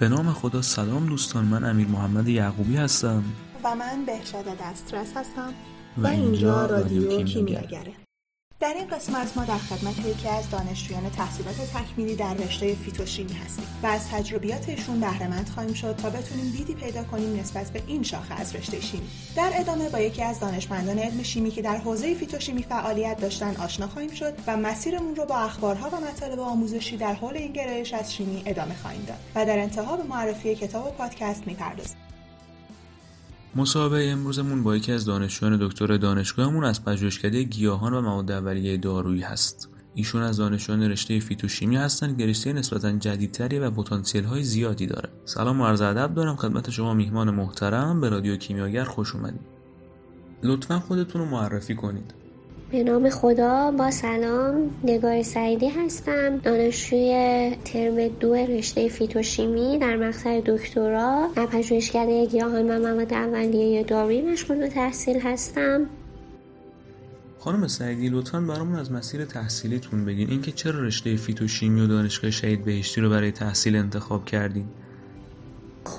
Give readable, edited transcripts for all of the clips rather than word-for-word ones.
به نام خدا. سلام دوستان، من امیر محمد یعقوبی هستم و من بهشاده دسترس هستم و اینجا رادیو کیمیاگره. در این قسمت ما در خدمت یکی از دانشجویان تحصیلات تکمیلی در رشته فیتوشیمی هستیم و از تجربیاتشون بهره‌مند خواهیم شد تا بتونیم دیدی پیدا کنیم نسبت به این شاخه از رشته شیمی. در ادامه با یکی از دانشمندان علم شیمی که در حوزه فیتوشیمی فعالیت داشتن آشنا خواهیم شد و مسیرمون رو با اخبارها و مطالب آموزشی در حول این گرایش از شیمی ادامه خواهیم داد و در انتها به معرفی کتاب و پادکست می‌پردازیم. مصاحبه امروزمون با یکی از دانشجویان دکتر دانشگاهمون از پژوهشکده گیاهان و مواد اولیه دارویی هست. ایشون از دانشجویان رشته فیتوشیمی هستن که رشته نسبتاً جدیدتری و پتانسیل‌های زیادی داره. سلام و عرض ادب دارم خدمت شما میهمان محترم، به رادیو کیمیاگر خوش اومدید. لطفاً خودتون رو معرفی کنید. به نام خدا، با سلام، دگار سعیدی هستم، دانشجوی ترم 2 رشته فیتوشیمی در مقطع دکترا در پژوهشکده گیاهان و مواد اولیه دارویی مشغول به تحصیل هستم. خانم سعیدی، لطفاً برامون از مسیر تحصیلیتون بگین، اینکه چرا رشته فیتوشیمی و دانشگاه شهید بهشتی رو برای تحصیل انتخاب کردین؟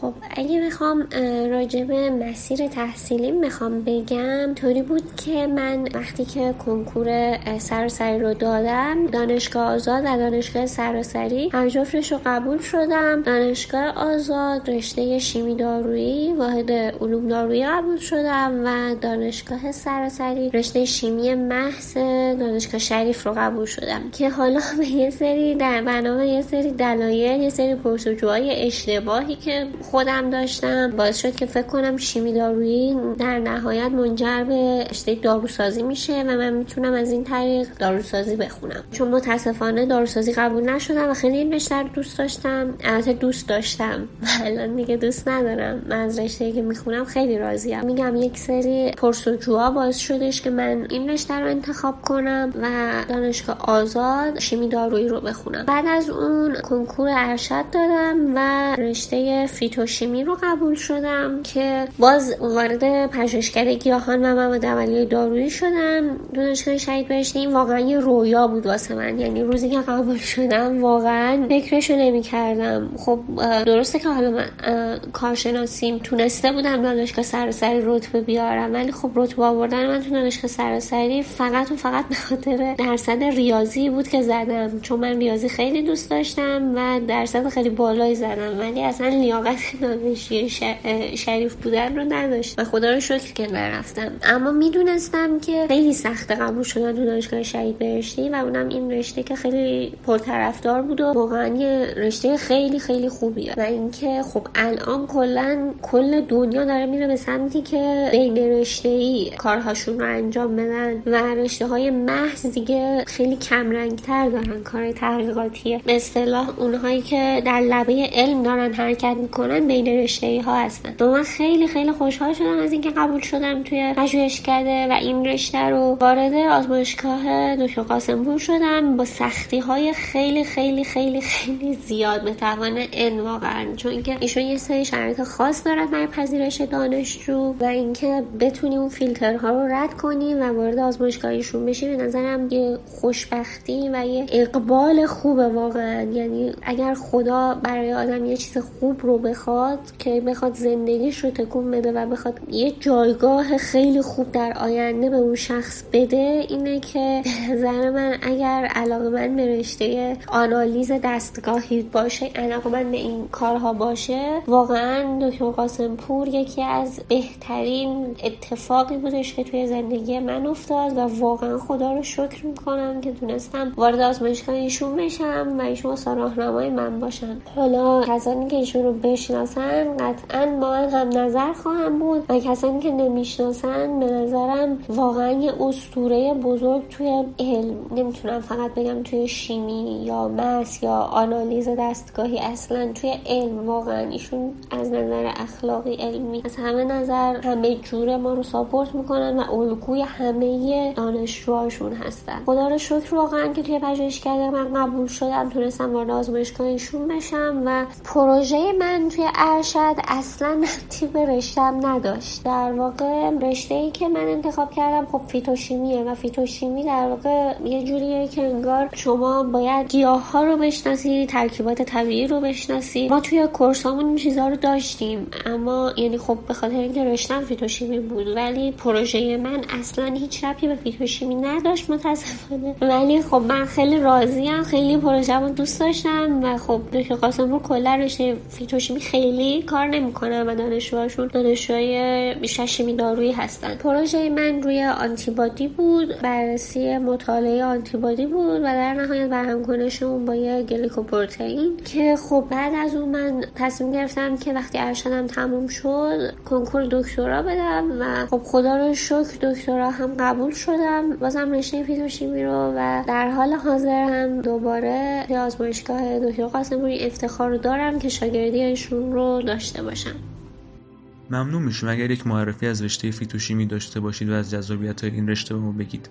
خب اگه بخوام راجع به مسیر تحصیلیم بگم، طوری بود که من وقتی که کنکور سراسری رو دادم، دانشگاه آزاد و دانشگاه سراسری هم جفتش رو قبول شدم. دانشگاه آزاد رشته شیمی دارویی واحد علوم دارویی قبول شدم و دانشگاه سراسری رشته شیمی محض دانشگاه شریف رو قبول شدم که حالا به یه سری برنامه، یه سری دلایل، یه سری پرسجوهای اشتباهی که خودم داشتم باعث شد که فکر کنم شیمی دارویی در نهایت منجر به رشته داروسازی میشه و من میتونم از این طریق داروسازی بخونم، چون متاسفانه داروسازی قبول نشدم و خیلی این بیشتر دوست داشتم، البته دوست داشتم و الان دیگه دوست ندارم. من از رشته‌ای که میخونم خیلی راضیم. میگم یک سری پرسوجوها باعث شدش که من این رشته رو انتخاب کنم و دانشگاه آزاد شیمی دارویی رو بخونم. بعد از اون کنکور ارشد دادم و رشته فیتوشیمی رو قبول شدم که باز وارد پژوهشکده گیاهان و مواد اولیه دارویی شدم. دانشگاه شهید بهشتی واقعا یه رویا بود واسه من، یعنی روزی که قبول شدم واقعا فکرشو نمی‌کردم. خب درسته که حالا من کارشناسیم تونسته بودم دانشگاه سراسری رتبه بیارم، ولی خب رتبه آوردن من تو دانشگاه سراسری فقط و فقط به خاطر درصد ریاضی بود که زدم، چون من ریاضی خیلی دوست داشتم و درصد خیلی بالایی زدم، ولی اصلا واقعا دانشی شریف بودن رو نداشت و خدا رو شکر که نرفتم. اما میدونستم که خیلی سخت قبول شدن تو دانشگاه شهید بهشتی و اونم این رشته که خیلی پرطرفدار بود و واقعا یه رشته خیلی خیلی خوبیه و اینکه خب الان کل دنیا داره میره به سمتی که بین رشته‌ای کارهاشون رو انجام بدن و رشته‌های محض دیگه خیلی کم رنگ‌تر دارن کار تحقیقاتیه. به اصطلاح اونهایی که در لبه علم دارن حرکت میکنن بین رشته‌ای ها هستن. من خیلی خیلی خوشحال شدم از اینکه قبول شدم توی پژوهشکده و این رشته رو وارد آزمایشگاه دکتر قاسمی شدم با سختی‌های خیلی خیلی خیلی خیلی زیاد به توان ان واقعا، چون که ایشون یه سری شرایط خاص دارد برای پذیرش دانشجو و اینکه بتونی اون فیلترها رو رد کنی و وارد آزمایشگاه ایشون بشی به نظرم یه خوشبختی و یه اقبال خوبه واقعا. یعنی اگر خدا برای آدم یه چیز خوب رو بخواد که بخواد زندگیش رو تکون بده و بخواد یه جایگاه خیلی خوب در آینده به اون شخص بده، اینه که به نظر من اگر علاقه‌مند به رشته آنالیز دستگاهی باشه، علاقه‌مند به این کارها باشه، واقعا دکتر قاسم پور یکی از بهترین اتفاقی بودش که توی زندگی من افتاد و واقعا خدا رو شکر میکنم که تونستم وارد آزمایشگاه ایشون بشم و ایشون راهنمای من باشن. حالا کسانی که ایشون رو بشناسن قطعاً با من هم نظر خواهم بود و کسانی که نمیشناسن به نظرم واقعا یه اسطوره بزرگ توی علم، نمیتونم فقط بگم توی شیمی یا مس یا آنالیز دستگاهی، اصلا توی علم واقعا ایشون از نظر اخلاقی علمی از همه نظر همه جوره ما رو ساپورت میکنن و الگوی همه دانشجوهاشون هستن. خدا رو شکر واقعا که توی پژوهشکده من قبول شدم، تونستم وارد آزمایشگاه ایشون بشم و پروژه من من توی ارشد اصلا تیم رشتم نداشت. در واقع رشته‌ای که من انتخاب کردم خب فیتوشیمیه و فیتوشیمی در واقع یه جوریه که انگار شما باید گیاه‌ها رو بشناسی، ترکیبات طبیعی رو بشناسی. ما توی کورسامون این چیزا رو داشتیم، اما یعنی خب به خاطر اینکه رشتم فیتوشیمی بود ولی پروژه من اصلا هیچ ربطی به فیتوشیمی نداشت متأسفانه. ولی خب من خیلی راضیم، خیلی پروژه‌مو دوست داشتم و خب دکتر قاسمی رو کلا رشته فیتوشیمی خیلی کار نمی‌کنه و دانشجوهاشون دانشجوهای بیشتر شیمی دارویی هستن. پروژه من روی آنتیبادی بود، بررسی مطالعه آنتیبادی بود و در نهایت برهمکنش اون با یه گلیکوپروتئین که خب بعد از اون من تصمیم گرفتم که وقتی ارشدم تموم شد کنکور دکترا بدم و خب خدا رو شکر دکترا هم قبول شدم، بازم رشته فیتوشیمی رو، و در حال حاضر هم دوباره توی آزمایشگاه دکتر قاسمی افتخار دارم که شاگردیشون رو داشته باشم. ممنون میشم اگر یک معرفی از رشته فیتوشیمی داشته باشید و از جذابیت این رشته به ما بگید.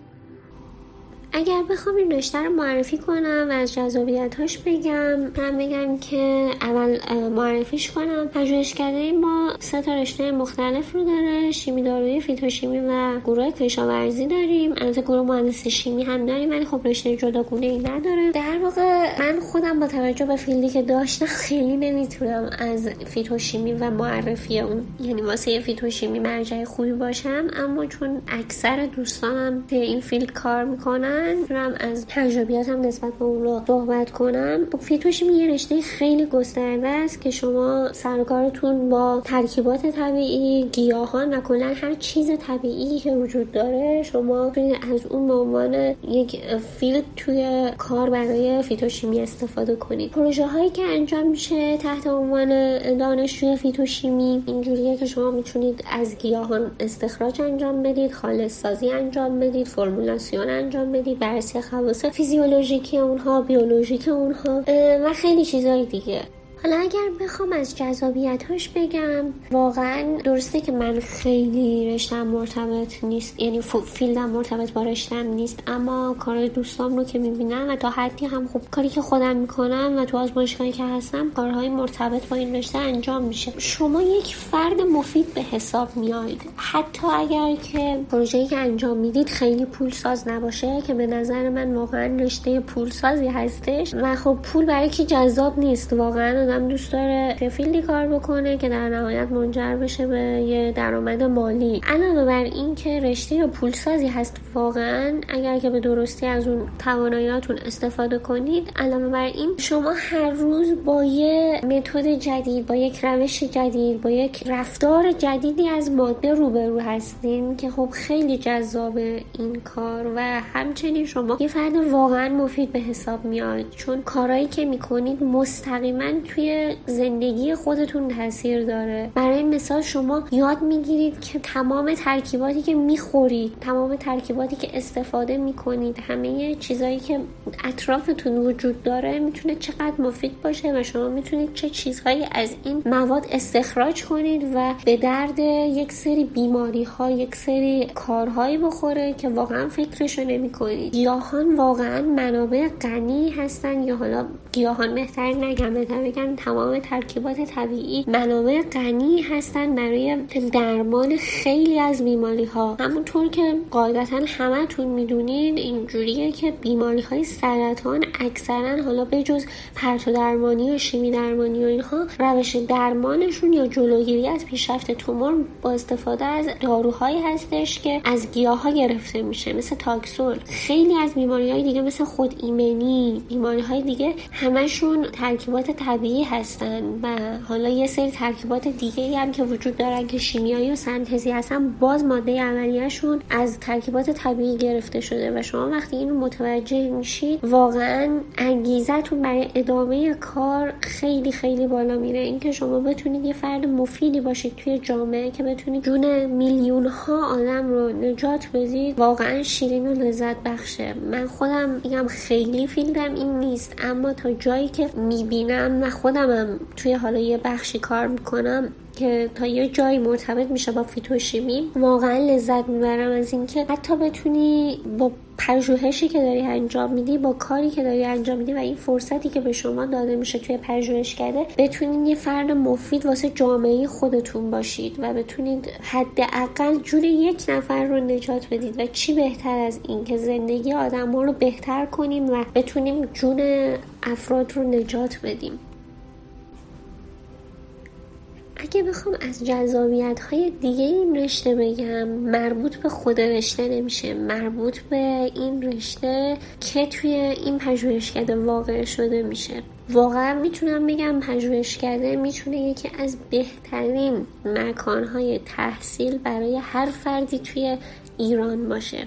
اگر بخوام این رشته رو معرفی کنم و از جذابیت‌هاش بگم، من بگم که اول معرفیش کنم. پژوهشکده ما سه تا رشته مختلف رو داره: شیمی دارویی، فیتوشیمی و گروه کشاورزی داریم. البته گروه مهندسی شیمی هم داریم ولی خب رشته جداگونه‌ای نداره. در واقع من خودم با توجه به فیلدی که داشتم خیلی نمیتونم از فیتوشیمی و معرفی اون یعنی واسه فیتوشیمی مرجع خوبی باشم، اما چون اکثر دوستانم توی این فیلد کار میکنن می‌تونم از تجربیاتم نسبت به اون رو صحبت کنم. فیتوشیمی یه رشته خیلی گسترده است که شما سر و کارتون با ترکیبات طبیعی، گیاهان و کلاً هر چیز طبیعی که وجود داره، شما می‌تونید از اون به عنوان یک فیلد توی کار برای فیتوشیمی استفاده کنید. پروژه‌هایی که انجام میشه تحت عنوان دانشجوی فیتوشیمی اینجوریه که شما می‌تونید از گیاهان استخراج انجام بدید، خالص سازی انجام بدید، فرمولاسیون انجام بدید، بررسی خواص فیزیولوژیکی اونها، بیولوژیک اونها و خیلی چیزهای دیگه. حالا اگر بخوام از جذابیت‌هاش بگم، واقعاً درسته که من خیلی رشتم مرتبط نیست، یعنی فیلدم مرتبط با رشتم نیست، اما کار دوستام رو که می‌بینم و تا حدی هم خوب کاری که خودم می‌کنم و تو آزمایشگاهی که هستم کارهای مرتبط با این رشته انجام میشه. شما یک فرد مفید به حساب میایید، حتی اگر که پروژه‌ای که انجام میدید خیلی پولساز نباشه، که به نظر من واقعاً رشته پولسازی هستش و خب پول برای کی جذاب نیست. واقعاً آدم دوست داره که فیلدی کار بکنه که در نهایت منجر بشه به یه درآمد مالی. علاوه بر این که رشته یا پولسازی هست، واقعا اگر که به درستی از اون تواناییاتون استفاده کنید، علاوه بر این شما هر روز با یه متد جدید، با یک روش جدید، با یک رفتار جدیدی از ماده روبرو هستین که خب خیلی جذابه این کار. و همچنین شما یه فرد واقعا مفید به حساب میاد، چون کارهایی که میکنید مستقیما توی زندگی خودتون تاثیر داره. برای مثال شما یاد میگیرید که تمام ترکیباتی که میخورید، تمام ترکیباتی که استفاده میکنید، همه چیزایی که اطرافتون وجود داره میتونه چقدر مفید باشه و شما میتونید چه چیزهایی از این مواد استخراج کنید و به درد یک سری بیماری ها، یک سری کارهایی بخوره که واقعا فکرشو نمیکنید. گیاهان واقعا منابع غنی هستن، یا حالا گیاهان بهتر نگم، تمام ترکیبات طبیعی منابع غنی هستن برای درمان خیلی از بیماری ها. همونطور که قاعدتا همتون میدونید اینجوریه که بیماری های سرطان اکثرا، حالا به جز پرتو درمانی و شیمی درمانی و اینها، روش درمانشون یا جلوگیری از پیشرفت تومور با استفاده از داروهایی هستش که از گیاه ها گرفته میشه، مثل تاکسول. خیلی از بیماری های دیگه مثل خود ایمنی، بیماری های دیگه همشون ترکیبات طبیعی هستن و حالا یه سری ترکیبات دیگه‌ای هم که وجود دارن که شیمیایی و سنتزی هستن، باز ماده اولیه‌شون از ترکیبات طبیعی گرفته شده. و شما وقتی اینو متوجه میشید واقعاً انگیزه‌تون برای ادامه کار خیلی خیلی بالا میره. اینکه شما بتونید یه فرد مفیدی باشید توی جامعه که بتونید جون میلیون‌ها آدم رو نجات بدید، واقعاً شیرین و لذت بخشه. من خودم میگم خیلی فیلدم این نیست، اما تا جایی که میبینم و خودمم توی حالا یه بخشی کار میکنم که تا یه جایی مرتبط میشه با فیتوشیمی، واقعا لذت میبرم از اینکه حتی بتونی با پژوهشی که داری انجام میدی، با کاری که داری انجام میدی و این فرصتی که به شما داده میشه توی پژوهشکده، بتونین یه فرد مفید واسه جامعه خودتون باشید و بتونید حداقل جون یک نفر رو نجات بدید. و چی بهتر از این که زندگی آدم‌ها رو بهتر کنیم و بتونیم جون افراد رو نجات بدیم. اگه بخوام از جذابیت‌های دیگه این رشته بگم، مربوط به خود رشته نمیشه، مربوط به این رشته که توی این پژوهشکده واقع شده میشه. واقعا میتونم بگم پژوهشکده میتونه یکی از بهترین مکان‌های تحصیل برای هر فردی توی ایران باشه.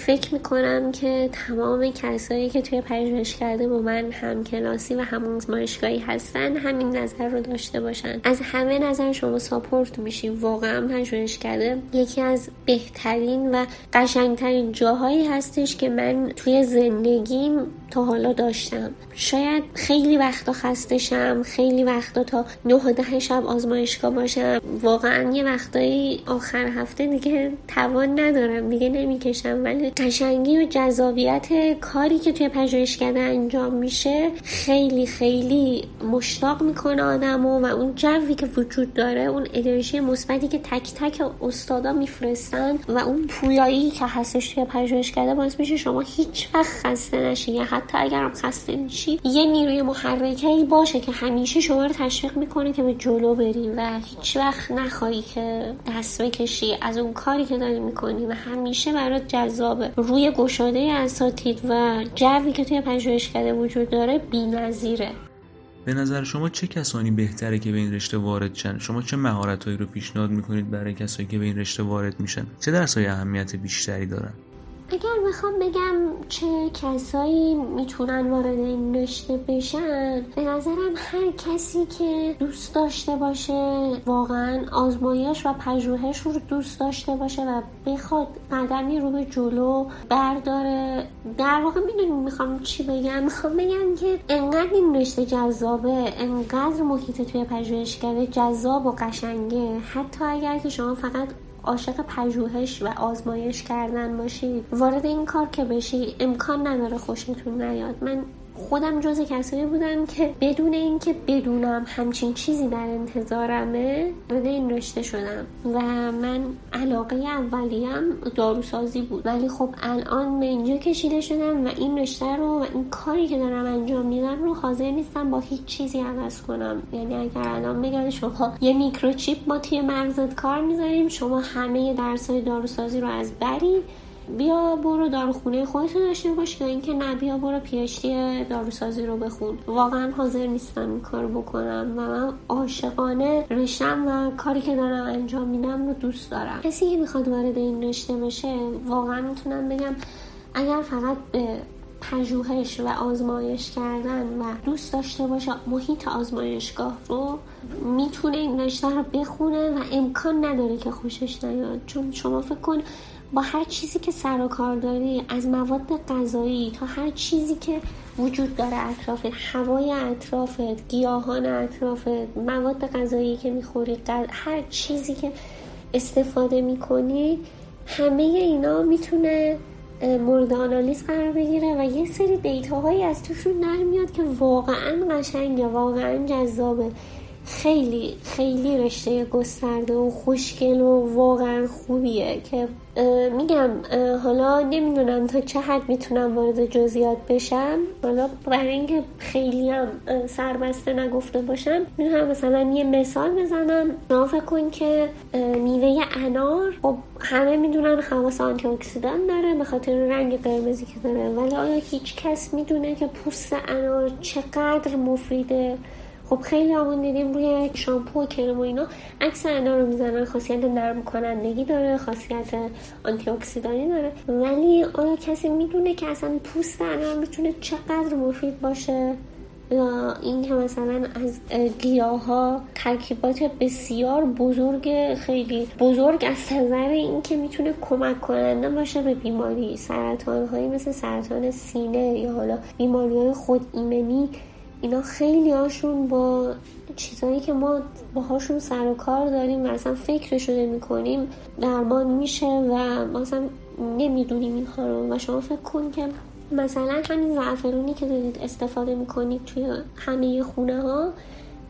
فکر میکنم که تمام کسایی که توی پژوهشکده با من همکلاسی و هم‌آزمایشگاهی هستن همین نظر رو داشته باشن. از همه نظر شما ساپورت میشیم. واقعا پژوهشکده یکی از بهترین و قشنگترین جاهایی هستش که من توی زندگیم تا حالا داشتم. شاید خیلی وقتا خستشم، خیلی وقتا تا 9-10 شب آزمایشگاه باشم، واقعا یه وقتایی آخر هفته دیگه توان ندارم، دیگه نمیکشم، ولی قشنگی و جذابیت کاری که توی پژوهشکده انجام میشه خیلی خیلی مشتاق میکنه آدمو و اون جوی که وجود داره، اون انرژی مثبتی که تک تک استادا میفرستن و اون پویایی که هستش توی پژوهشکده باعث میشه شما هیچ وقت خسته نشی، یا حتی اگرم خسته میشی یه نیروی محرکه‌ای باشه که همیشه شما رو تشویق میکنه که به جلو بری و هیچ وقت نخوای که دست بکشی از اون کاری که داری میکنی و همیشه برات جذاب روی گشاده اساتید و جوی که توی پژوهشکده وجود داره بی‌نظیره. به نظر شما چه کسانی بهتره که به این رشته وارد شن؟ شما چه مهارت‌هایی رو پیشنهاد می‌کنید برای کسایی که به این رشته وارد میشن؟ چه درس‌های اهمیت بیشتری دارن؟ اگر بخوام بگم چه کسایی میتونن وارد این رشته بشن، به نظرم هر کسی که دوست داشته باشه، واقعا آزمایش و پژوهش رو دوست داشته باشه و بخواد قدمی رو به جلو برداره. در واقع میدونیم میخوام چی بگم، میخوام بگم که انقدر این رشته جذابه، انقدر محیط توی پژوهشکده جذاب و قشنگه، حتی اگر که شما فقط عاشق پژوهش و آزمایش کردن باشید، وارد این کار که بشی امکان نداره خوشتون نیاد. من خودم جز کسایی بودم که بدون اینکه بدونم همچین چیزی در انتظارمه وارد این رشته شدم و من علاقه اولیم داروسازی بود، ولی خب الان به اینجا کشیده شدم و این رشته رو و این کاری که دارم انجام میدم رو حاضر نیستم با هیچ چیزی عوض کنم. یعنی اگر الان بگن شما یه میکروچیپ ما توی مغزت کار میذاریم، شما همه درس‌های داروسازی رو از بری بیا برو داروخونه خودت رو داشته باش، یا اینکه نه بیا برو پی‌اچ‌دی داروسازی رو بخون، واقعا حاضر نیستم این کارو بکنم و من عاشقانه رشتم و کاری که دارم انجام میدم رو دوست دارم. کسی که میخواد وارد این رشته بشه، واقعا میتونم بگم اگر فقط به پژوهش و آزمایش کردن و دوست داشته باشه محیط آزمایشگاه رو، میتونه این رشته رو بخونه و امکان نداره که خوشش نیاد. چون شما فکر کن با هر چیزی که سر و کار داری، از مواد غذایی تا هر چیزی که وجود داره اطرافت، هوای اطرافت، گیاهان اطرافت، مواد غذایی که میخوری، هر چیزی که استفاده میکنی، همه اینا میتونه مورد آنالیز قرار بگیره و یه سری دیتاهایی از توشون در میاد که واقعا قشنگه، واقعا جذابه. خیلی خیلی رشته گسترده و خوشگل و واقعا خوبیه که میگم حالا نمیدونم تا چه حد میتونم وارد جزئیات بشم. حالا برای اینکه خیلی هم سربسته نگفته باشم، میتونم مثلا یه مثال بزنم. شما فکر کن که میوه انار، خب همه میدونن خواص آنتی اکسیدان داره به خاطر رنگ قرمزی که داره، ولی آیا هیچ کس میدونه که پوست انار چقدر مفیده؟ خب خیلی همون دیدیم روی شامپو و کرم و اینا عکس انار رو میزنن، خاصیت نرم کنندگی داره، خاصیت آنتی اکسیدانی داره، ولی آیا کسی میدونه که اصلا پوست انار میتونه چقدر مفید باشه؟ یا این که مثلا از گیاه ها ترکیبات بسیار بزرگ، خیلی بزرگ از نظر این که میتونه کمک کننده باشه به بیماری، سرطان هایی مثل سرطان سینه یا حالا بیماری های خود ایمنی اینا خیلی هاشون با چیزایی که ما باهاشون سر و کار داریم و اصلا فکرشو نمی‌کنیم درمان میشه و ما اصلا نمیدونیم اینها رو. و شما فکر کن که مثلا همین زعفرونی که دارید استفاده میکنید توی همه خونه ها،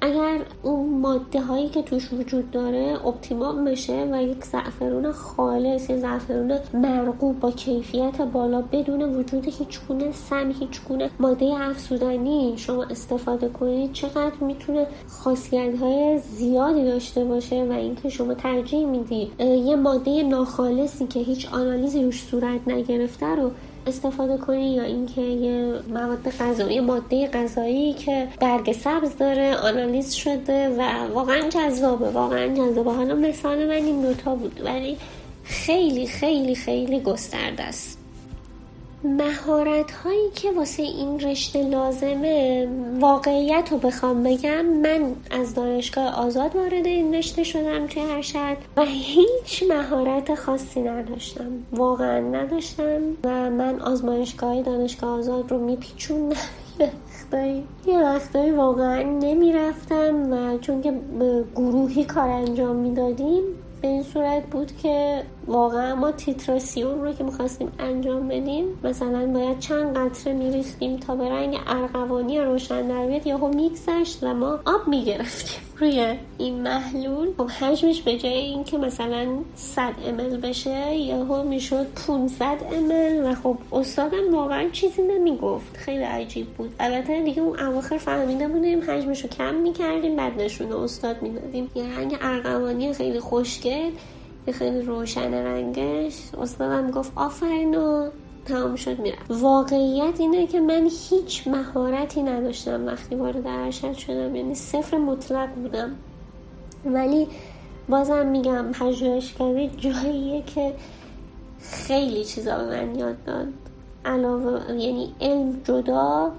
اگر اون ماده هایی که توش وجود داره اپتیموم بشه و یک زعفرون خالص، یک زعفرون مرغوب با کیفیت بالا بدون وجود هیچگونه سم، هیچگونه ماده افسودنی شما استفاده کنید، چقدر میتونه خاصیت های زیادی داشته باشه. و اینکه شما ترجیح میدی یه ماده ناخالصی که هیچ آنالیزی روش صورت نگرفته رو استفاده کنی، یا اینکه یه مواد غذایی، ماده غذایی که برگ سبز داره آنالیز شده و واقعا جذابه، واقعا جذابه. حالا مثال من این دوتا بود ولی خیلی خیلی خیلی گسترده است. مهارت هایی که واسه این رشته لازمه، واقعیت رو بخوام بگم، من از دانشگاه آزاد وارد این رشته شدم توی ارشد و هیچ مهارت خاصی نداشتم، واقعا نداشتم. و من آزمایشگاهی دانشگاه آزاد رو میپیچوندم، یه وقتایی واقعا نمیرفتم و چون که گروهی کار انجام میدادیم به این صورت بود که واقعا ما تیتراسیون رو که میخواستیم انجام بدیم مثلا باید چند قطره میریختیم تا به رنگ ارغوانی روشن در بیاد، یهو میگذشت و ما آب میگرفتیم روی این محلول. خب حجمش به جای این که مثلا 100 ml بشه یهو میشد 500 ml. و خب استادم واقعا چیزی نمیگفت، خیلی عجیب بود. البته دیگه اون اواخر فهمیده بودیم حجمشو کم میکردیم، بعد نشون استاد میدادیم، یه رنگ ارغوانی خیلی خوشگل، خیلی روشن رنگش. استادم گفت آفرین و تمام شد میرم. واقعیت اینه که من هیچ مهارتی نداشتم وقتی وارد ارشد شدم، یعنی صفر مطلق بودم. ولی بازم میگم پژوهشکده جاییه که خیلی چیزا به من یاد داد، علاوه یعنی علم جدا،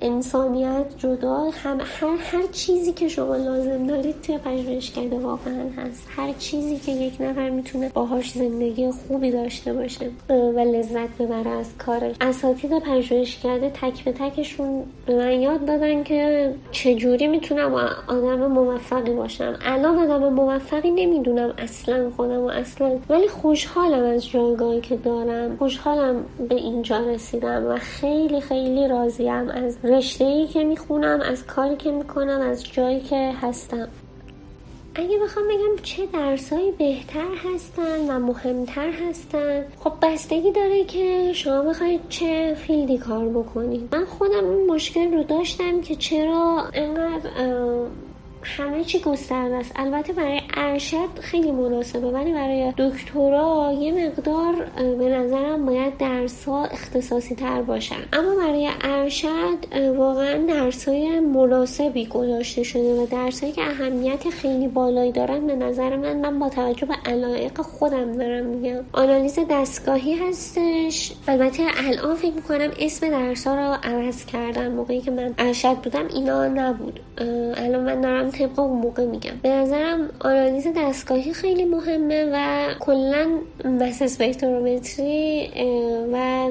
انسانیت جدا، هر چیزی که شما لازم دارید توی پژوهشکده واقعا هست. هر چیزی که یک نفر میتونه باهاش زندگی خوبی داشته باشه و لذت ببره از کارش. اساتید پژوهشکده تک به تکشون به من یاد دادن که چجوری میتونم آدم موفقی باشم. الان آدم موفقی نمیدونم اصلا خودم و اصلا، ولی خوشحالم از جایگاهی که دارم، خوشحالم به اینجا رسیدم و خیلی خیلی راضیم از رشته‌ای که میخونم، از کاری که میکنم، از جایی که هستم. اگه بخوام بگم چه درسایی بهتر هستن و مهمتر هستن، خب بستگی داره که شما بخواید چه فیلدی کار بکنید. من خودم اون مشکل رو داشتم که چرا اینقدر همه چی گسترده است. البته برای ارشد خیلی مناسبه ولی برای دکترا یه مقدار به نظرم باید درس‌ها اختصاصی تر باشن. اما برای ارشد واقعا درس‌های مناسبی گذاشته شده و درس‌هایی که اهمیت خیلی بالایی دارن به نظر من با توجه به علایق خودم دارم میگم. آنالیز دستگاهی هستش. البته الان فکر می‌کنم اسم درس‌ها رو عوض کردن، موقعی که من ارشد بودم اینا نبود، الان من دارم طبق اون موقع میگم. به نظرم آنالیز دستگاهی خیلی مهمه و کلن مس اسپکترومتری و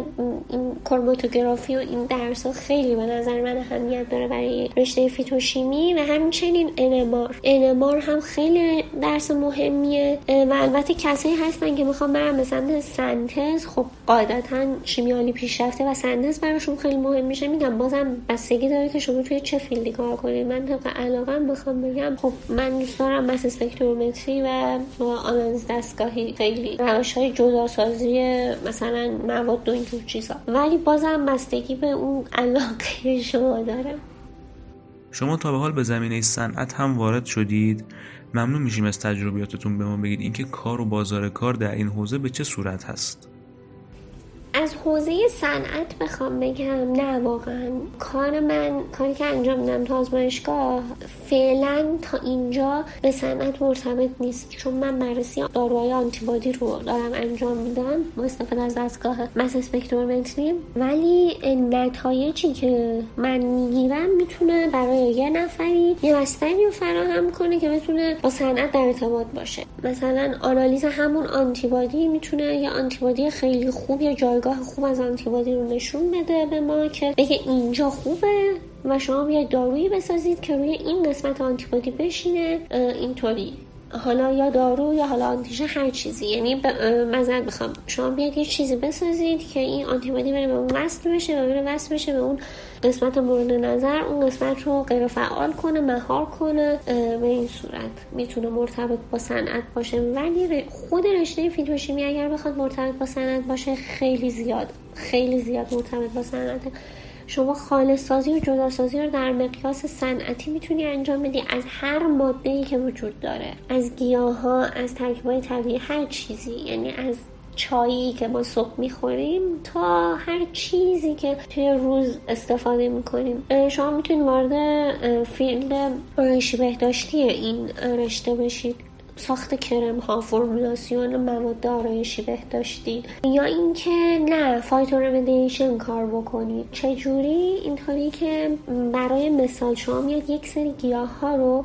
این کروماتوگرافی و این درس ها خیلی به نظر من اهمیت داره برای رشته فیتوشیمی و همچنین انمار هم خیلی درس مهمیه. و البته کسایی هستن که میخوام برم به سمت سنتز، خب قاعدتاً شیمیایی پیشرفته و سنتز براشون خیلی مهم میشه. میگم بازم بستگی داره که شما توی چه فیلدی کار کنید. من طبق علاقم بگم خب من دوست دارم مس اسپکترومتری و آنالیز دستگاهی، خیلی روش‌های جداسازی مثلا مواد و اینجور چیزا، ولی بازم بستگی به اون علاقه شما داره. شما تا به حال به زمینه صنعت هم وارد شدید، ممنون میشیم از تجربیاتتون به ما بگید اینکه کار و بازار کار در این حوزه به چه صورت هست؟ از حوزه صنعت بخوام بگم، نه واقعا کاری که انجام میدم تا آزمایشگاه فعلا تا اینجا به صنعت مرتبط نیست، چون من بررسی داروهای آنتیبادی رو دارم انجام میدم با استفاده از دستگاه مس اسپکترومتری. ولی نتایجی که من میگیرم میتونه برای یه نفری یه بستری رو فراهم کنه که بتونه با صنعت در ارتباط باشه. مثلا آنالیز همون آنتیبادی میتونه یه آنتیبادی خیلی خوب یا جای نگاه خوب از آنتیبادی رو نشون بده به ما که بگه اینجا خوبه و شما بیاید دارویی بسازید که روی این قسمت آنتیبادی بشینه، اینطوری. حالا یا دارو یا حالا آنتیژن، هر چیزی، یعنی مثلا بخوام شما بیاید یه چیزی بسازید که این آنتیبادی بره به اون وصل بشه و بره وصل بشه به اون قسمت مورد نظر، اون قسمت رو غیر فعال کنه، مهار کنه. به این صورت میتونه مرتبط با صنعت باشه، ولی خود رشته فیتوشیمی اگر بخواد مرتبط با صنعت باشه خیلی زیاد مرتبط با صنعت. شما خالص سازی و جدا سازی رو در مقیاس صنعتی میتونی انجام بدی، از هر ماده‌ای که وجود داره، از گیاها، از ترکیب‌های طبیعی، هر چیزی، یعنی از چایی که ما صبح میخوریم تا هر چیزی که توی روز استفاده میکنیم. شما میتونید وارد فیلد آرایشی بهداشتی این رشته بشید، ساخت کرم ها، فرمولاسیون مواد آرایشی بهداشتی، یا اینکه نه فایتورمدیشن کار بکنید. چجوری؟ اینطوری که برای مثال شما میاد یک سری گیاه ها رو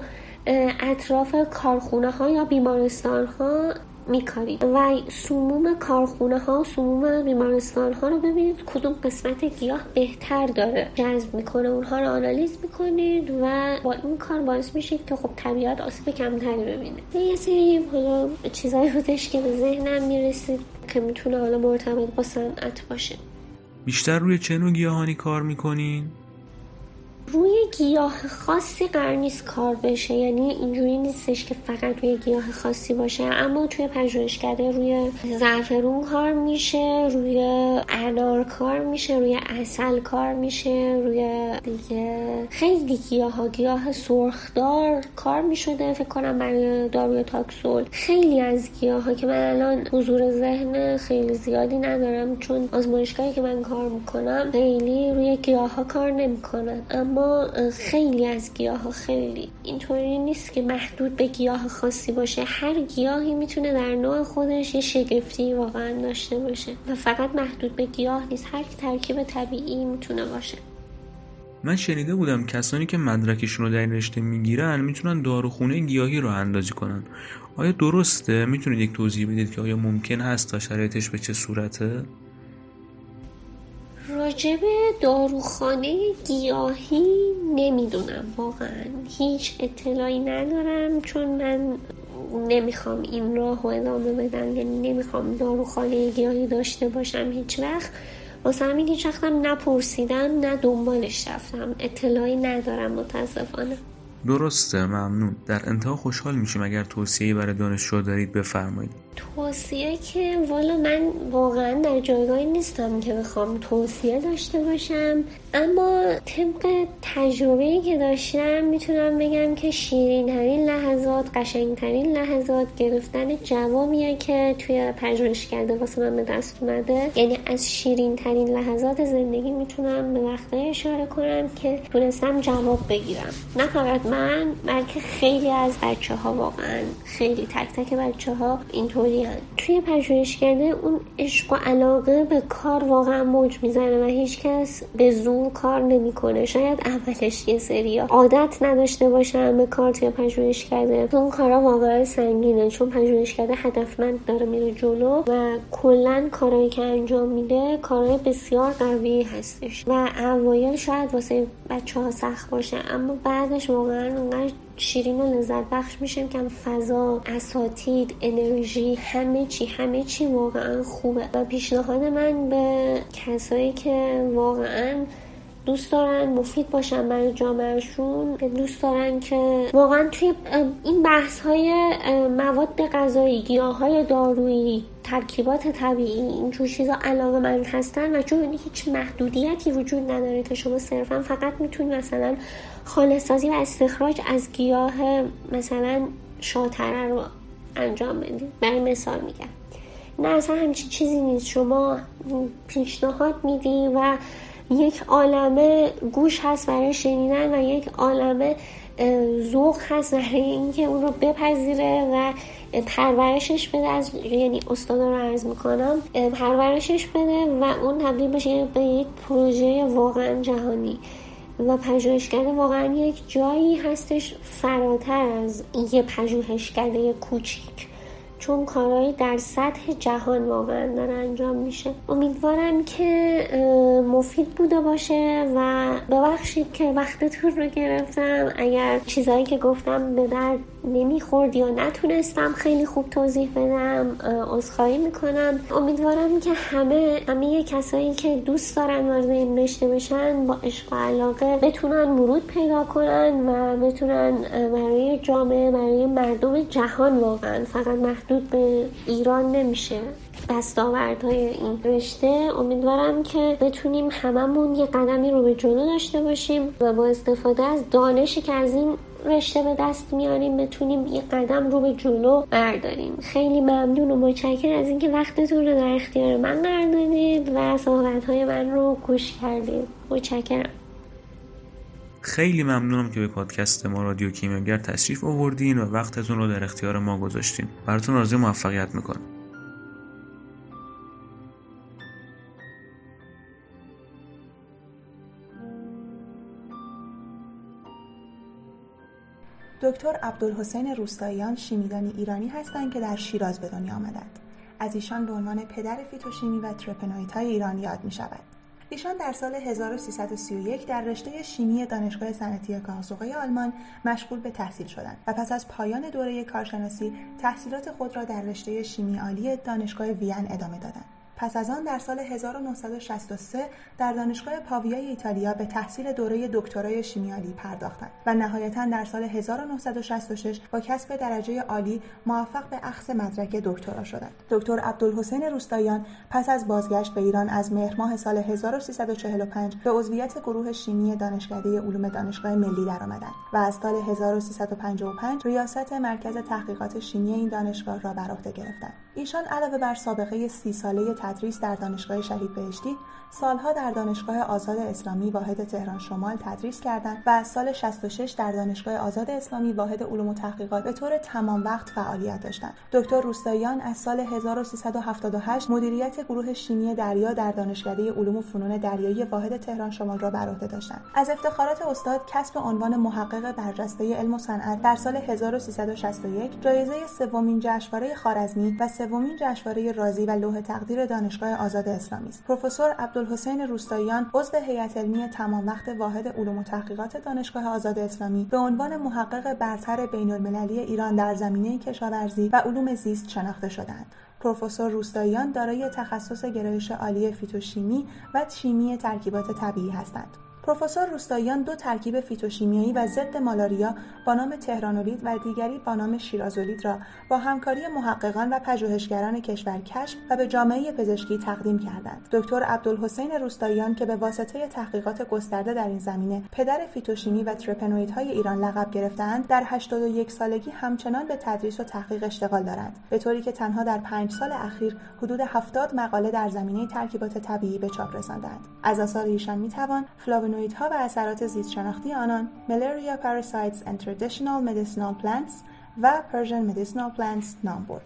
اطراف کارخونه ها یا بیمارستان ها میکارید و سموم کارخونه ها و سموم بیمارستان ها رو ببینید کدوم قسمت گیاه بهتر داره جذب میکنه، اونها رو آنالیز میکنید و با این کار باعث میشید که خب طبیعت آسیب کمتری ببینه. یه سری حالا چیزایی بودش که به ذهنم میرسید که میتونه حالا مرتبط با صنعت باشه. بیشتر روی چه نوع گیاهانی کار میکنین؟ روی گیاه خاصی قرار نیست کار بشه، یعنی اینجوری نیستش که فقط روی گیاه خاصی باشه، اما توی پژوهشکده روی زعفرون کار میشه، روی انار کار میشه، روی عسل کار میشه، روی دیگه خیلی گیاها، گیاه سرخدار کار میشده فکر کنم برای داروی تاکسول، خیلی از گیاها که من الان حضور ذهن خیلی زیادی ندارم چون آزمایشگاهی که من کار میکنم خیلی روی گیاها کار نمیکنن، اما خیلی از گیاه ها، خیلی اینطوری نیست که محدود به گیاه خاصی باشه، هر گیاهی میتونه در نوع خودش یه شگفتی واقعا داشته باشه و فقط محدود به گیاه نیست، هر ترکیب طبیعی میتونه باشه. من شنیده بودم کسانی که مدرکشون رو در این رشته میگیرن میتونن داروخونه گیاهی رو اندازی کنن. آیا درسته؟ میتونید یک توضیح بدید که آیا ممکن هست تا شرایطش به چه صورته؟ راجب داروخانه گیاهی نمیدونم، واقعا هیچ اطلاعی ندارم چون من نمیخوام این راه رو ادامه بدم، یعنی نمیخوام داروخانه گیاهی داشته باشم هیچ وقت، واسه همین هیچ وقتم نپرسیدم نه دنبالش رفتم، اطلاعی ندارم متاسفانه. درسته، ممنون. در انتها خوشحال میشیم اگر توصیه‌ای برای دانشجو دارید بفرمایید. توصیه که والا من واقعا در جایگاهی نیستم که بخوام توصیه داشته باشم، اما طبق تجربه‌ای که داشتم میتونم بگم که شیرین‌ترین لحظات، قشنگ‌ترین لحظات گرفتن جوامیه که توی پژوهشکده واسه من به دست اومده، یعنی از شیرین‌ترین لحظات زندگی میتونم به وقتایی اشاره کنم که تونستم جواب بگیرم، نه فقط من بلکه خیلی از بچه‌ها، واقعا خیلی تک تک بچه‌ها اینطوری هستن توی پژوهشکده. اون عشق و علاقه به کار واقعا موج میزنه و هیچ کس به زور کار نمیکنه. شاید اولش یه سری عادت نداشته باشن به کار توی پژوهشکده، اون کارا واقعا سنگینه چون پژوهشکده هدفمند داره میره جلو و کلا کارایی که انجام میده کارهای بسیار قوی هستش و اوایل شاید واسه بچه‌ها سخت باشه، اما بعدش واقعا اونقدر شیرین و لذت بخش میشیم که فضا، اساتید، انرژی، همه چی واقعا خوبه و پیشنهاد من به کسایی که واقعا دوست دارن مفید باشن برای جامعهشون، دوست دارن که واقعا توی این بحث های مواد غذایی، گیاهای دارویی، ترکیبات طبیعی، اینجور چیزا علاقه من هستن و چون هیچ محدودیتی وجود نداره که شما صرفا فقط میتونی مثلا خالص‌سازی و استخراج از گیاه مثلا شاتره رو انجام بدید، برای مثال میگم، نه اصلا همچین چیزی نیست، شما پیشنهاد میدی و یک عالمه گوش هست برای شنیدن و یک عالمه ذوق هست برای اینکه اون رو بپذیره و پرورشش بده، از یعنی استادا رو عرض میکنم پرورشش بده و اون تبدیل بشه به یک پروژه واقعا جهانی و پژوهشکده واقعا یک جایی هستش فراتر از یه پژوهشکده کوچیک چون کارهای در سطح جهان واقعا داره انجام میشه. امیدوارم که مفید بوده باشه و ببخشید که وقتتون رو گرفتم. اگر چیزایی که گفتم به درد نمیخورد یا نتونستم خیلی خوب توضیح بدم عذرخواهی میکنم. امیدوارم که همه کسایی که دوست دارن وارد این رشته بشن با عشق و علاقه بتونن ورود پیدا کنن و بتونن برای جامعه، برای مردم جهان، واقعا فقط محدود به ایران نمیشه دستاوردهای این رشته، امیدوارم که بتونیم هممون یه قدمی رو به جلو داشته باشیم و با استفاده از دانشی که از این رشته به دست میاریم بتونیم یه قدم رو به جلو برداریم. خیلی ممنون و متشکرم از اینکه وقتتون رو در اختیار من قرار دادید و صحبت‌های من رو گوش کردید. متشکرم. خیلی ممنونم که به پادکست ما رادیو کیمیاگر تشریف آوردین و وقتتون رو در اختیار ما گذاشتین. براتون آرزوی موفقیت می‌کنم. دکتر عبدالحسین روستاییان شیمیدان ایرانی هستند که در شیراز به دنیا آمدند. از ایشان به عنوان پدر فیتوشیمی و ترپنوئیدهای ایران یاد می‌شود. ایشان در سال 1331 در رشته شیمی دانشگاه صنعتی کارسوقای آلمان مشغول به تحصیل شدند و پس از پایان دوره کارشناسی تحصیلات خود را در رشته شیمی عالی دانشگاه وین ادامه دادند. پس از آن در سال 1963 در دانشگاه پاویای ایتالیا به تحصیل دوره دکترای شیمی عالی پرداختند و نهایتاً در سال 1966 با کسب درجه عالی موفق به اخذ مدرک دکترا شدند. دکتر عبدالحسین روستاییان پس از بازگشت به ایران از مهرماه سال 1345 به عضویت گروه شیمی دانشکده علوم دانشگاه ملی درآمدند و از سال 1355 ریاست مرکز تحقیقات شیمی این دانشگاه را بر عهده گرفتند. ایشان علاوه بر سابقه 30 ساله تدریس در دانشگاه شهید بهشتی، سالها در دانشگاه آزاد اسلامی واحد تهران شمال تدریس کردند و از سال 66 در دانشگاه آزاد اسلامی واحد علوم و تحقیقات به طور تمام وقت فعالیت داشتند. دکتر روستاییان از سال 1378 مدیریت گروه شیمی دریا در دانشکده علوم و فنون دریایی واحد تهران شمال را بر عهده داشتند. از افتخارات استاد کسب عنوان محقق برجسته علم و صنعت در سال 1361، جایزه سومین جشنواره خوارزمی و سومین جشنواره رازی و لوح تقدیر دانشگاه آزاد اسلامی است. پروفسور عبدالحسین روستاییان عضو هیئت علمی تمام وقت واحد علوم و تحقیقات دانشگاه آزاد اسلامی به عنوان محقق برتر بین‌المللی ایران در زمینه کشاورزی و علوم زیست شناخته شدند. پروفسور روستاییان دارای تخصص گرایش عالی فیتوشیمی و شیمی ترکیبات طبیعی هستند. پروفسور روستاییان دو ترکیب فیتوشیمیایی و ضد مالاریا با نام تهرانولید و دیگری با نام شیرازولید را با همکاری محققان و پژوهشگران کشور کشف و به جامعه پزشکی تقدیم کردند. دکتر عبدالحسین روستاییان که به واسطه تحقیقات گسترده در این زمینه پدر فیتوشیمی و ترپنوئیدهای ایران لقب گرفتند، در 81 سالگی همچنان به تدریس و تحقیق اشتغال دارند، به طوری که تنها در 5 سال اخیر حدود 70 مقاله در زمینه ترکیبات طبیعی به چاپ رساندند. از آثار ایشان می‌توان فلاونوئیدها و اثرات زیست شناختی آنان، ملاریا پاراسایتس اند ترادیشنال مدیسینال پلانتس و پرژن مدیسینال پلانتس نام برد.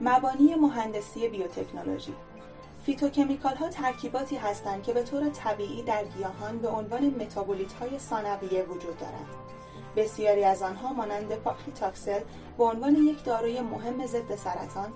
مبانی مهندسی بیوتکنولوژی. فیتوکمیکال ها ترکیباتی هستند که به طور طبیعی در گیاهان به عنوان متابولیت های ثانویه وجود دارند. بسیاری از آنها مانند پاکلیتاکسل به عنوان یک داروی مهم ضد سرطان،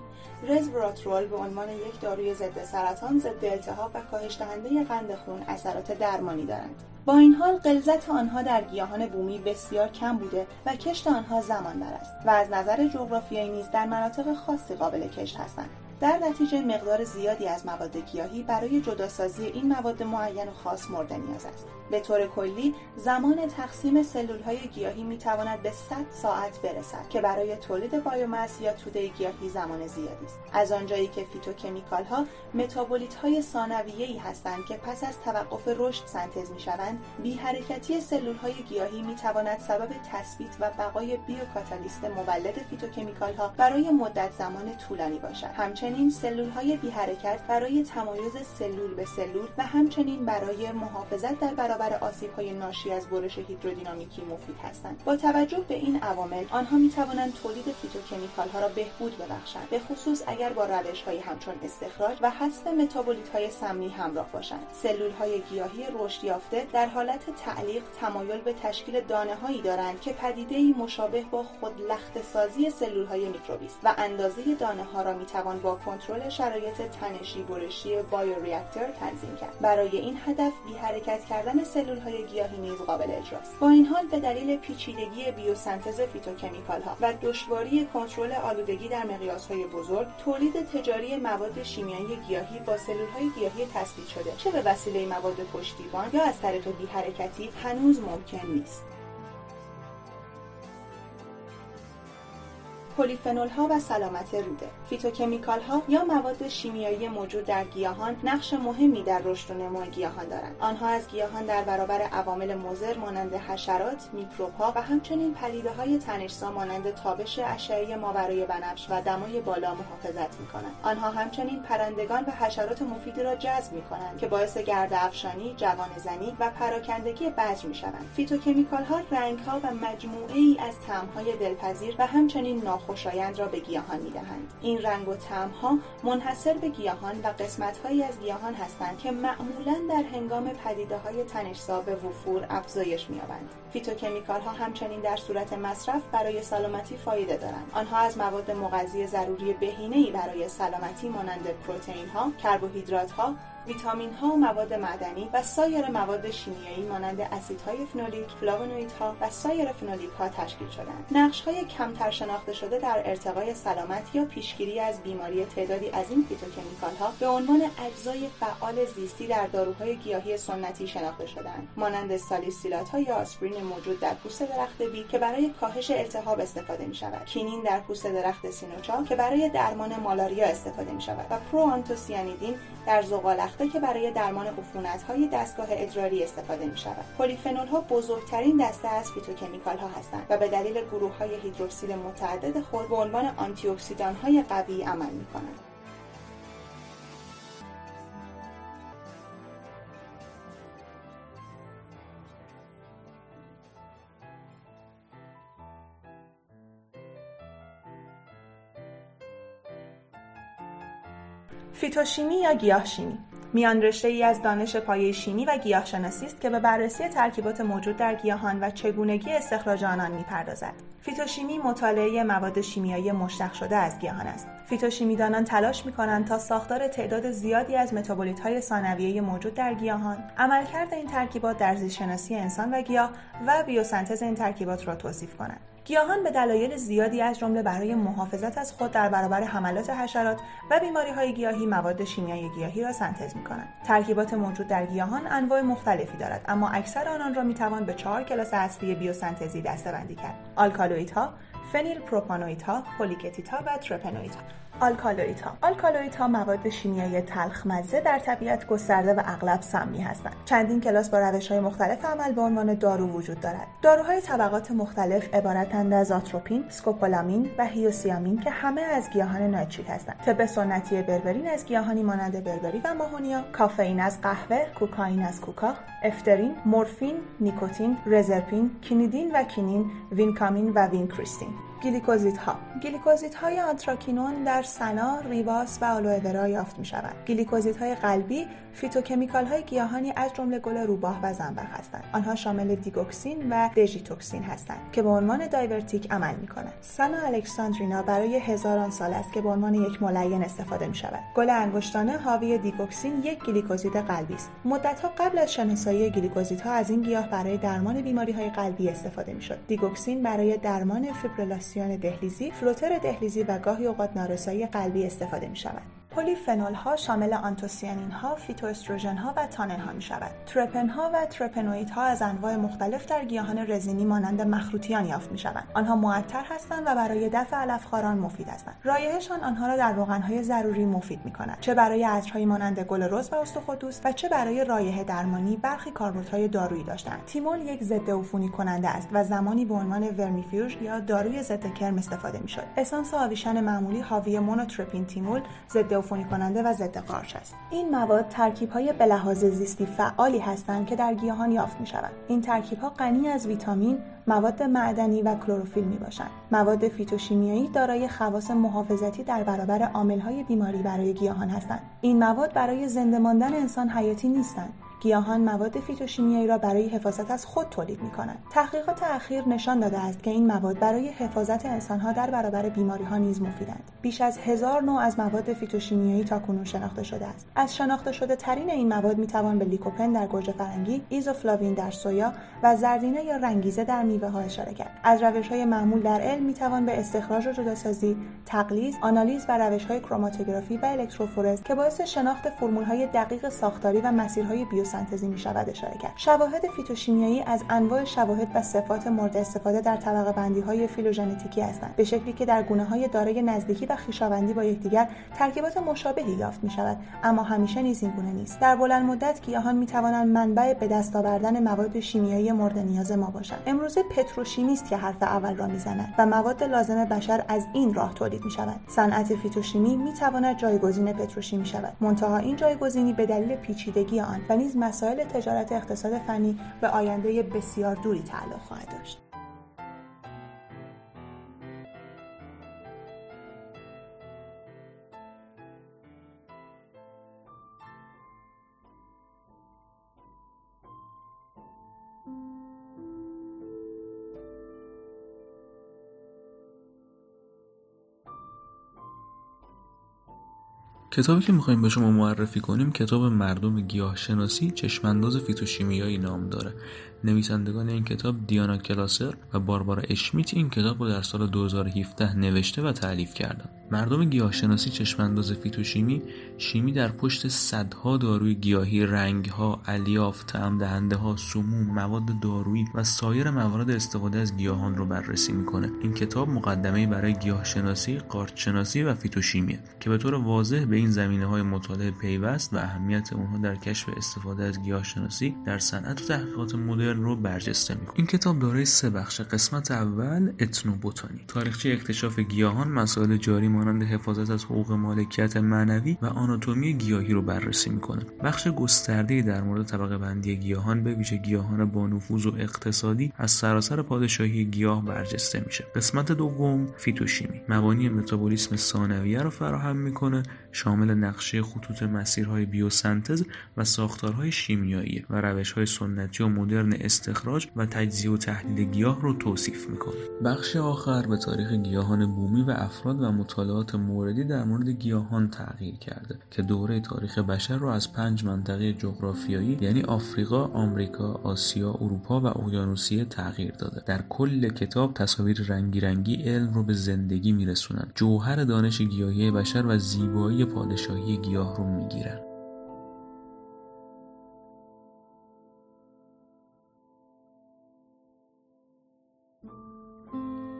رزوراترول به عنوان یک داروی ضد سرطان، ضد التهاب و کاهش دهنده قند خون اثرات درمانی دارند. با این حال غلظت آنها در گیاهان بومی بسیار کم بوده و کشت آنها زمانبر است و از نظر جغرافیایی نیز در مناطق خاصی قابل کشت هستند. در نتیجه مقدار زیادی از مواد گیاهی برای جداسازی این مواد معین و خاص مورد نیاز است. به طور کلی زمان تقسیم سلول‌های گیاهی می‌تواند به 100 ساعت برسد که برای تولید بایوماس یا توده گیاهی زمان زیادی است. از آنجایی که فیتوکمیکال‌ها متابولیت‌های ثانویه‌ای هستند که پس از توقف رشد سنتز می‌شوند، بی‌حرکتی سلول‌های گیاهی می‌تواند سبب تثبیت و بقای بیوکاتالیست مولد فیتوکمیکال‌ها برای مدت زمان طولانی باشد. همچنین همچنین سلول‌های بی حرکت برای تمایز سلول به سلول و همچنین برای محافظت در برابر آسیب‌های ناشی از برش هیدرودینامیکی مفید هستند. با توجه به این عوامل، آنها می‌توانند تولید فیتوکمیکال‌ها را بهبود ببخشند، به خصوص اگر با روش‌های همچون استخراج و حذف متابولیت‌های سمی همراه باشند. سلول‌های گیاهی رشد یافته در حالت تعلیق تمایل به تشکیل دانه‌هایی دارند که پدیده‌ای مشابه با خود لخت سازی سلول‌های میکروبی است و اندازه دانه‌ها را می‌توان با کنترل شرایط تنشی برشی بایوریاکتور تنظیم کرد. برای این هدف بی حرکت کردن سلول‌های گیاهی نیز قابل اجراست. با این حال به دلیل پیچیدگی بیوسنتز فیتوکمیکال‌ها و دشواری کنترل آلودگی در مقیاس‌های بزرگ، تولید تجاری مواد شیمیایی گیاهی با سلول‌های گیاهی تثبیت شده، چه به وسیله مواد پشتیبان یا از طریق بی‌حرکتی، هنوز ممکن نیست. پلیفنول‌ها و سلامت روده. فیتوکمیکال‌ها یا مواد شیمیایی موجود در گیاهان نقش مهمی در رشد و نمو گیاهان دارند. آنها از گیاهان در برابر عوامل مضر مانند حشرات، میکروب‌ها و همچنین پدیده‌های تنش‌سا مانند تابش اشعه ماورای بنفش و دمای بالا محافظت می‌کنند. آنها همچنین پرندگان و حشرات مفید را جذب می‌کنند که باعث گرده‌افشانی، جوانه‌زنی و پراکندگی بذر می‌شوند. فیتوکمیکال‌ها رنگ‌ها و مجموعه‌ای از طعم‌های دلپذیر و همچنین خوشایند را به گیاهان می‌دهند. این رنگ و طعم‌ها منحصر به گیاهان و قسمت‌هایی از گیاهان هستند که معمولاً در هنگام پدیده‌های تنش‌سا به وفور افزایش می‌یابند. فیتوکمیکال‌ها همچنین در صورت مصرف برای سلامتی فایده دارند. آنها از مواد مغذی ضروری بهینه‌ای برای سلامتی مانند پروتئین‌ها، کربوهیدرات‌ها، ویتامین‌ها و مواد معدنی و سایر مواد شیمیایی مانند اسیدهای فنولیک، فلاونوئیدها و سایر فنولیک‌ها تشکیل شدند. نقش‌های کمتر شناخته شده در ارتقای سلامت یا پیشگیری از بیماری تعدادی از این فیتوکمیکال‌ها به عنوان اجزای فعال زیستی در داروهای گیاهی سنتی شناخته شده‌اند، مانند سالیسیلات‌ها یا آسپرین موجود در پوست درخت بید که برای کاهش التهاب استفاده می‌شود، کینین در پوست درخت سینوچا که برای درمان مالاریا استفاده می‌شود و پروآنتوسیانیدین در زغال که برای درمان عفونت‌های دستگاه ادراری استفاده می‌شود. پلیفنول‌ها بزرگترین دسته از فیتوکمیکال‌ها هستند و به دلیل گروه‌های هیدروکسیل متعدد خود به عنوان آنتی‌اکسیدان‌های قوی عمل می‌کنند. فیتوشیمی یا گیاهشیمی میان رشته‌ای از دانش پایه شیمی و گیاهشناسی است که به بررسی ترکیبات موجود در گیاهان و چگونگی استخراج آنان می‌پردازد. فیتوشیمی مطالعه مواد شیمیایی مشتق شده از گیاهان است. فیتوشیمیدانان تلاش می‌کنند تا ساختار تعداد زیادی از متابولیت‌های ثانویه موجود در گیاهان، عملکرد این ترکیبات در زیست‌شناسی انسان و گیاه و بیوسنتز این ترکیبات را توصیف کنند. گیاهان به دلایل زیادی از جمله برای محافظت از خود در برابر حملات حشرات و بیماری‌های گیاهی مواد شیمیایی گیاهی را سنتز می‌کنند. ترکیبات موجود در گیاهان انواع مختلفی دارد، اما اکثر آنان را می‌توان به 4 کلاس اصلی بیوسنتزی دسته‌بندی کرد: آلکالوئیدها، فنیل پروپانوئیدها، پولیکتیدها و ترپنوئیدها. آلکالوئیدها مواد شیمیایی تلخ‌مزه در طبیعت گسترده و اغلب سمی هستند. چندین کلاس با روش‌های مختلف عمل به عنوان دارو وجود دارد. داروهای طبقات مختلف عبارتند از آتروپین، سکوپولامین و هیوسیامین که همه از گیاهان نایتریک هستند. طب سنتی بربرین از گیاهانی مانند بربری و ماهونیا، کافئین از قهوه، کوکائین از کوکا، افترین، مورفین، نیکوتین، رزرپین، کینیدین و کینین، وینکامین و وینکریستین. گلیکوزیدهای آنتراکینون در سنا، ریواس و آلوئورا یافت می‌شود. گلیکوزیدهای قلبی فیتوکمیکال‌های گیاهانی از جمله گل روباه و زنبق هستند. آنها شامل دیگوکسین و دژیتوکسین هستند که به عنوان دایورتیک عمل می‌کنند. سنا الکساندرینا برای هزاران سال است که به عنوان یک ملین استفاده می‌شود. گل انگشتانه حاوی دیگوکسین، یک گلیکوزید قلبی است. مدت‌ها قبل از شناسایی گلیکوزیدها از این گیاه برای درمان بیماری‌های قلبی استفاده می‌شد. دیگوکسین برای درمان فیبریلاسیون دهلیزی، فلوتر دهلیزی و گاهی اوقات نارسایی قلبی استفاده می شود. پلیفنول ها شامل آنتوسیانین ها، فیتواستروژن ها و تانن ها می شود. ترپن ها و ترپنوئید ها از انواع مختلف در گیاهان رزینی مانند مخروطیان یافت می شوند. آنها معطر هستند و برای دفع علفخواران مفید هستند. رایحهشان آنها را در روغن های ضروری مفید می کند، چه برای عطرهای مانند گل رز و استخودوس و چه برای رایحه درمانی برخی کاربردهای دارویی داشتند. تیمول یک ضد عفونی کننده است و زمانی به عنوان ورمیفیوژ یا داروی ضد کرم استفاده می شد. اسانس آویشن معمولی حاوی مونوترپین تیمول، ضد عفونی کننده و ضد قارچ است. این مواد ترکیب‌های به لحاظ زیستی فعالی هستند که در گیاهان یافت می‌شوند. این ترکیب‌ها غنی از ویتامین، مواد معدنی و کلروفیل میباشند. مواد فیتوشیمیایی دارای خواص محافظتی در برابر عامل‌های بیماری برای گیاهان هستند. این مواد برای زنده ماندن انسان حیاتی نیستند. گیاهان مواد فیتوشیمیایی را برای حفاظت از خود تولید می‌کنند. تحقیقات اخیر نشان داده است که این مواد برای حفاظت انسان‌ها در برابر بیماری‌ها نیز مفیدند. بیش از 1000 نوع از مواد فیتوشیمیایی تاکنون شناخته شده است. از شناخته شده ترین این مواد می‌توان به لیکوپن در گوجه فرنگی، ایزوفلاوین در سویا و زردینه یا رنگیزه در میوه‌ها اشاره کرد. از روش‌های معمول در علم می‌توان به استخراج و جداسازی، تقلیص، آنالیز و روش‌های کروماتوگرافی و الکتروفورز که باعث شناخت فرمول‌های دقیق ساختاری و مسیرهای سنتزی می شود اشاره کرد. شواهد فیتوشیمیایی از انواع شواهد و صفات مورد استفاده در طبقه بندی های فیلوژنتیکی هستند، به شکلی که در گونه های دارای نزدیکی و خویشاوندی با یکدیگر ترکیبات مشابهی یافت می شود، اما همیشه نیز این گونه نیست. در بلند مدت گیاهان می توانند منبع به دست آوردن مواد شیمیایی مورد نیاز ما باشند. امروزه پتروشیمیست که حرف اول را می زند و مواد لازم بشر از این راه تولید می شود. صنعت فیتوشیمی می تواند جایگزین پتروشیمی شود، منتها این جایگزینی به دلیل پیچیدگی آن و نیز مسائل تجارت اقتصاد فنی به آینده بسیار دوری تعلق خواهد داشت. کتابی که می‌خوایم به شما معرفی کنیم کتاب مردم گیاهشناسی چشم‌انداز فیتوشیمیایی نام داره. نویسندگان این کتاب دیانا کلاسر و باربارا اشمیت این کتاب رو در سال 2017 نوشته و تألیف کردند. مردم گیاهشناسی چشم‌انداز فیتوشیمی، شیمی در پشت صدها داروی گیاهی، رنگ‌ها، الیاف، طعم‌دهنده‌ها، سموم، مواد دارویی و سایر موارد استفاده از گیاهان رو بررسی می‌کنه. این کتاب مقدمه‌ای برای گیاهشناسی، قارچ‌شناسی و فیتوشیمی که به طور واضح به این زمینه‌های مطالعه پیوست و اهمیت اونها در کشف استفاده از گیاهشناسی در صنعت و تحقیقات مدرن رو برجسته می‌کنه. این کتاب دارای سه بخش. قسمت اول اتنوبوتانی، تاریخچه اکتشاف گیاهان، مسائل جاری مانند حفاظت از حقوق مالکیت معنوی و آناتومی گیاهی رو بررسی می‌کنه. بخش گسترده‌ای در مورد طبقه بندی گیاهان به ویژه گیاهان با نفوذ و اقتصادی از سراسر پادشاهی گیاه برجسته میشه. قسمت دوم فیتوشیمی، مبانی متابولیسم ثانویه رو فراهم می‌کنه، شامل نقشه خطوط مسیرهای بیوسنتز و ساختارهای شیمیایی و روش‌های سنتی و مدرن استخراج و تجزیه و تحلیل گیاه رو توصیف می‌کنه. بخش آخر به تاریخ گیاهان بومی و افراد و مطالعات موردی در مورد گیاهان تغییر کرده که دوره تاریخ بشر رو از 5 منطقه جغرافیایی یعنی آفریقا، آمریکا، آسیا، اروپا و اقیانوسیه تغییر داده. در کل کتاب تصاویر رنگی علم رو به زندگی می‌رسونن، جوهر دانش گیاهی بشر و زیبایی پادشاهی گیاه رو میگیرن.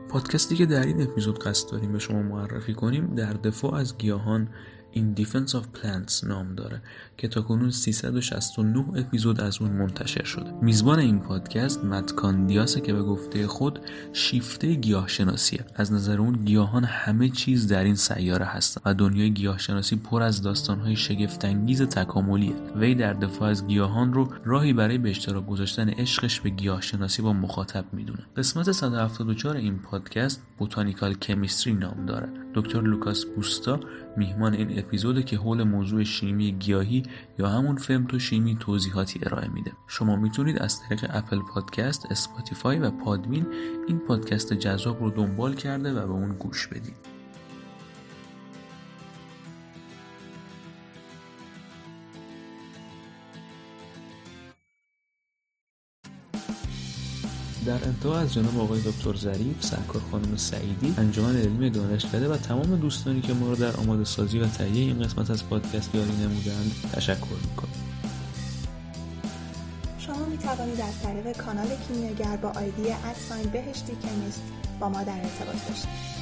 پادکستی که در این اپیزود قصد داریم به شما معرفی کنیم در دفاع از گیاهان، In Defense of Plants نام داره که تاکنون 369 اپیزود از اون منتشر شده. میزبان این پادکست مت کاندیاس که به گفته خود شیفته گیاهشناسیه. از نظر اون گیاهان همه چیز در این سیاره هستن و دنیای گیاهشناسی پر از داستان‌های شگفت‌انگیز تکاملیه. وی در دفاع از گیاهان رو راهی برای به اشتراک گذاشتن عشقش به گیاهشناسی با مخاطب میدونه. قسمت 174 این پادکست بوتانیکال کمیستری نام داره. دکتر لوکاس بوستا میهمان این اپیزوده که حول موضوع شیمی گیاهی یا همون فیتوشیمی توضیحاتی ارائه میده. شما میتونید از طریق اپل پادکست، اسپاتیفای و پادبین این پادکست جذاب رو دنبال کرده و به اون گوش بدید. در انتها از جناب آقای دکتر زریف سرکر، خانم سعیدی، انجمن علمی دانشکده و تمام دوستانی که ما رو در آماده سازی و تهیه این قسمت از پادکست یاری نمودند تشکر می‌کنم. شما می‌توانید از طریق کانال کیمیاگر با آیدی @ بهشتی کمیست با ما در ارتباط باشید.